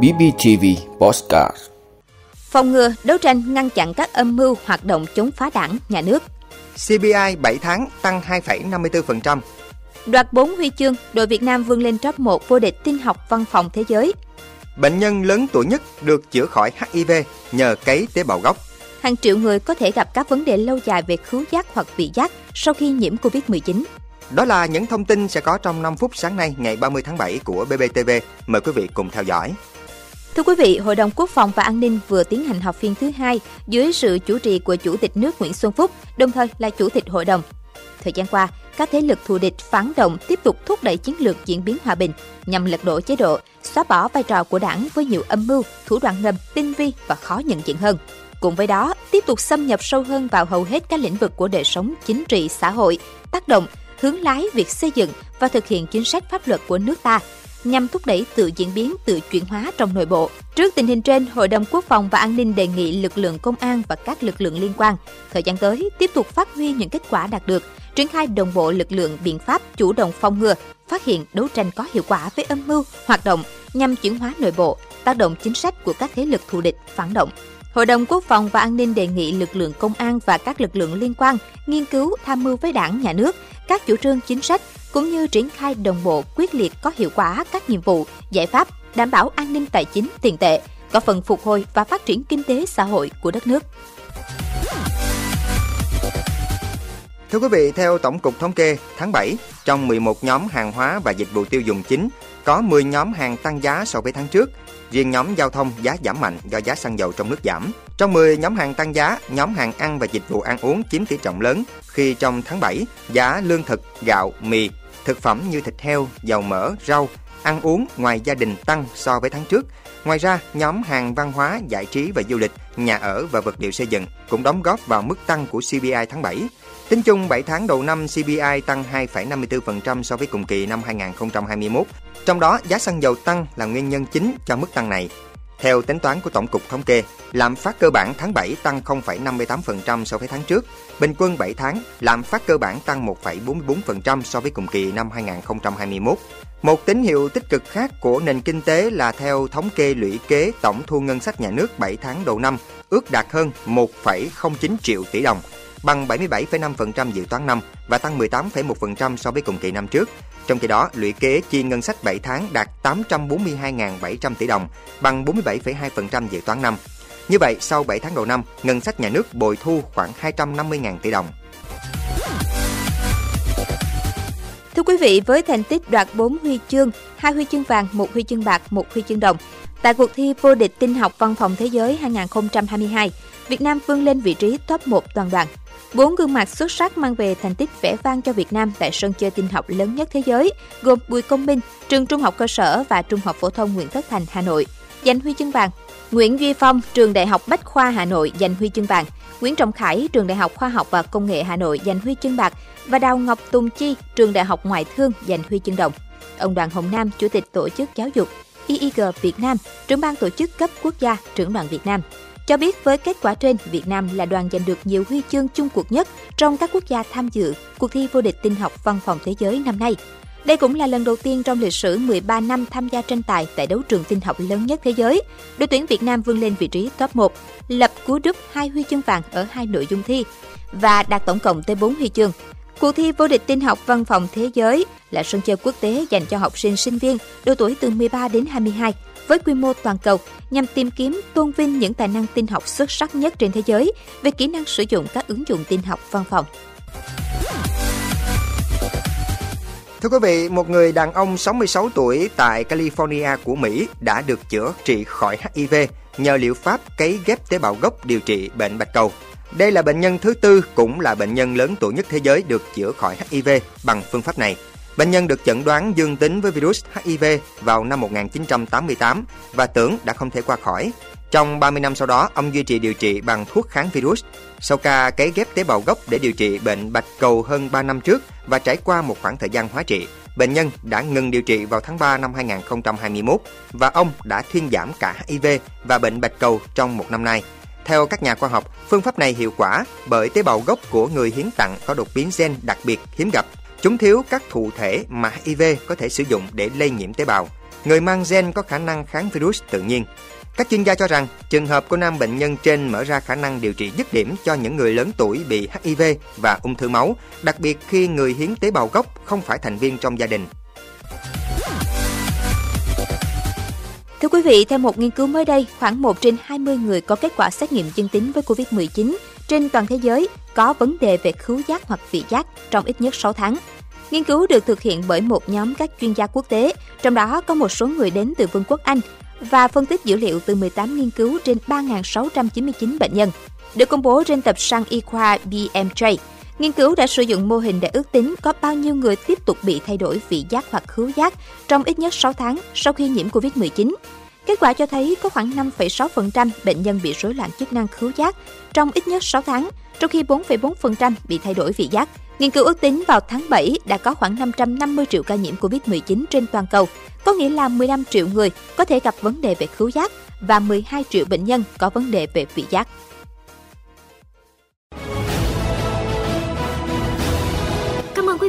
BPTV Podcast. Phòng ngừa, đấu tranh, ngăn chặn các âm mưu hoạt động chống phá đảng, nhà nước. CPI 7 tháng tăng 2,54%. Đoạt 4 huy chương, đội Việt Nam vươn lên top 1 vô địch tin học văn phòng thế giới. Bệnh nhân lớn tuổi nhất được chữa khỏi HIV nhờ cấy tế bào gốc. Hàng triệu người có thể gặp các vấn đề lâu dài về khứu giác hoặc vị giác sau khi nhiễm Covid-19. Đó là những thông tin sẽ có trong 5 phút sáng nay ngày 30 tháng 7 của BPTV. Mời quý vị cùng theo dõi. Thưa quý vị, Hội đồng Quốc phòng và An ninh vừa tiến hành họp phiên thứ hai dưới sự chủ trì của Chủ tịch nước Nguyễn Xuân Phúc, đồng thời là Chủ tịch Hội đồng. Thời gian qua, các thế lực thù địch phản động tiếp tục thúc đẩy chiến lược diễn biến hòa bình nhằm lật đổ chế độ, xóa bỏ vai trò của đảng với nhiều âm mưu, thủ đoạn ngầm, tinh vi và khó nhận diện hơn. Cùng với đó, tiếp tục xâm nhập sâu hơn vào hầu hết các lĩnh vực của đời sống chính trị, xã hội, tác động, hướng lái việc xây dựng và thực hiện chính sách pháp luật của nước ta, nhằm thúc đẩy tự diễn biến, tự chuyển hóa trong nội bộ. Trước tình hình trên, Hội đồng Quốc phòng và An ninh đề nghị lực lượng công an và các lực lượng liên quan thời gian tới tiếp tục phát huy những kết quả đạt được, triển khai đồng bộ lực lượng biện pháp chủ động phòng ngừa, phát hiện đấu tranh có hiệu quả với âm mưu, hoạt động nhằm chuyển hóa nội bộ, tác động chính sách của các thế lực thù địch, phản động. Hội đồng Quốc phòng và An ninh đề nghị lực lượng công an và các lực lượng liên quan nghiên cứu tham mưu với Đảng, Nhà nước, các chủ trương chính sách, cũng như triển khai đồng bộ quyết liệt có hiệu quả các nhiệm vụ, giải pháp, đảm bảo an ninh tài chính tiền tệ, có phần phục hồi và phát triển kinh tế xã hội của đất nước. Thưa quý vị, theo Tổng cục Thống kê, tháng 7, trong 11 nhóm hàng hóa và dịch vụ tiêu dùng chính, có 10 nhóm hàng tăng giá so với tháng trước. Riêng nhóm giao thông giá giảm mạnh do giá xăng dầu trong nước giảm. Trong 10 nhóm hàng tăng giá, nhóm hàng ăn và dịch vụ ăn uống chiếm tỷ trọng lớn khi trong tháng 7, giá lương thực, gạo, mì, thực phẩm như thịt heo, dầu mỡ, rau, ăn uống ngoài gia đình tăng so với tháng trước. Ngoài ra, nhóm hàng văn hóa, giải trí và du lịch, nhà ở và vật liệu xây dựng cũng đóng góp vào mức tăng của CPI tháng 7. Tính chung 7 tháng đầu năm, CPI tăng 2,54% so với cùng kỳ năm 2021. Trong đó, giá xăng dầu tăng là nguyên nhân chính cho mức tăng này. Theo tính toán của Tổng cục Thống kê, lạm phát cơ bản tháng 7 tăng 0,58% so với tháng trước. Bình quân 7 tháng, lạm phát cơ bản tăng 1,44% so với cùng kỳ năm 2021. Một tín hiệu tích cực khác của nền kinh tế là theo thống kê lũy kế tổng thu ngân sách nhà nước 7 tháng đầu năm ước đạt hơn 1,09 triệu tỷ đồng, bằng 77,5% dự toán năm và tăng 18,1% so với cùng kỳ năm trước. Trong khi đó, lũy kế chi ngân sách 7 tháng đạt 842.700 tỷ đồng, bằng 47,2% dự toán năm. Như vậy, sau 7 tháng đầu năm, ngân sách nhà nước bội thu khoảng 250.000 tỷ đồng. Thưa quý vị, với thành tích đoạt 4 huy chương, 2 huy chương vàng, 1 huy chương bạc, 1 huy chương đồng, tại cuộc thi vô địch tin học văn phòng thế giới 2022, Việt Nam vươn lên vị trí top 1 toàn đoàn. 4 gương mặt xuất sắc mang về thành tích vẻ vang cho Việt Nam tại sân chơi tin học lớn nhất thế giới, gồm Bùi Công Minh, trường Trung học cơ sở và Trung học phổ thông Nguyễn Tất Thành, Hà Nội, giành huy chương vàng; Nguyễn Duy Phong, trường Đại học Bách khoa Hà Nội, giành huy chương vàng; Nguyễn Trọng Khải, trường Đại học Khoa học và Công nghệ Hà Nội, giành huy chương bạc; và Đào Ngọc Tùng Chi, trường Đại học Ngoại thương, giành huy chương đồng. Ông Đoàn Hồng Nam, Chủ tịch Tổ chức Giáo dục IIG Việt Nam, trưởng ban tổ chức cấp quốc gia, trưởng đoàn Việt Nam, cho biết với kết quả trên, Việt Nam là đoàn giành được nhiều huy chương chung cuộc nhất trong các quốc gia tham dự cuộc thi vô địch tin học văn phòng thế giới năm nay. Đây cũng là lần đầu tiên trong lịch sử 13 năm tham gia tranh tài tại đấu trường tin học lớn nhất thế giới, đội tuyển Việt Nam vươn lên vị trí top 1, lập cú đúp 2 huy chương vàng ở 2 nội dung thi và đạt tổng cộng tới 4 huy chương. Cuộc thi vô địch tin học văn phòng thế giới là sân chơi quốc tế dành cho học sinh, sinh viên độ tuổi từ 13 đến 22 với quy mô toàn cầu nhằm tìm kiếm, tôn vinh những tài năng tin học xuất sắc nhất trên thế giới về kỹ năng sử dụng các ứng dụng tin học văn phòng. Thưa quý vị, một người đàn ông 66 tuổi tại California của Mỹ đã được chữa trị khỏi HIV nhờ liệu pháp cấy ghép tế bào gốc điều trị bệnh bạch cầu. Đây là bệnh nhân thứ 4 cũng là bệnh nhân lớn tuổi nhất thế giới được chữa khỏi HIV bằng phương pháp này. Bệnh nhân được chẩn đoán dương tính với virus HIV vào năm 1988 và tưởng đã không thể qua khỏi. Trong 30 năm sau đó, ông duy trì điều trị bằng thuốc kháng virus. Sau ca cấy ghép tế bào gốc để điều trị bệnh bạch cầu hơn 3 năm trước và trải qua một khoảng thời gian hóa trị, bệnh nhân đã ngừng điều trị vào tháng 3 năm 2021 và ông đã thuyên giảm cả HIV và bệnh bạch cầu trong một năm nay. Theo các nhà khoa học, phương pháp này hiệu quả bởi tế bào gốc của người hiến tặng có đột biến gen đặc biệt hiếm gặp. Chúng thiếu các thụ thể mà HIV có thể sử dụng để lây nhiễm tế bào. người mang gen có khả năng kháng virus tự nhiên. Các chuyên gia cho rằng, trường hợp của 5 bệnh nhân trên mở ra khả năng điều trị dứt điểm cho những người lớn tuổi bị HIV và ung thư máu, đặc biệt khi người hiến tế bào gốc không phải thành viên trong gia đình. Thưa quý vị, theo một nghiên cứu mới đây, khoảng 1 trên 20 người có kết quả xét nghiệm dương tính với Covid-19 trên toàn thế giới có vấn đề về khứu giác hoặc vị giác trong ít nhất 6 tháng. Nghiên cứu được thực hiện bởi một nhóm các chuyên gia quốc tế, trong đó có một số người đến từ Vương quốc Anh, và phân tích dữ liệu từ 18 nghiên cứu trên 3.699 bệnh nhân, được công bố trên tập san y khoa BMJ. Nghiên cứu đã sử dụng mô hình để ước tính có bao nhiêu người tiếp tục bị thay đổi vị giác hoặc khứu giác trong ít nhất 6 tháng sau khi nhiễm COVID-19. Kết quả cho thấy có khoảng 5,6% bệnh nhân bị rối loạn chức năng khứu giác trong ít nhất 6 tháng, trong khi 4,4% bị thay đổi vị giác. Nghiên cứu ước tính vào tháng 7 đã có khoảng 550 triệu ca nhiễm COVID-19 trên toàn cầu, có nghĩa là 15 triệu người có thể gặp vấn đề về khứu giác và 12 triệu bệnh nhân có vấn đề về vị giác. Cảm ơn quý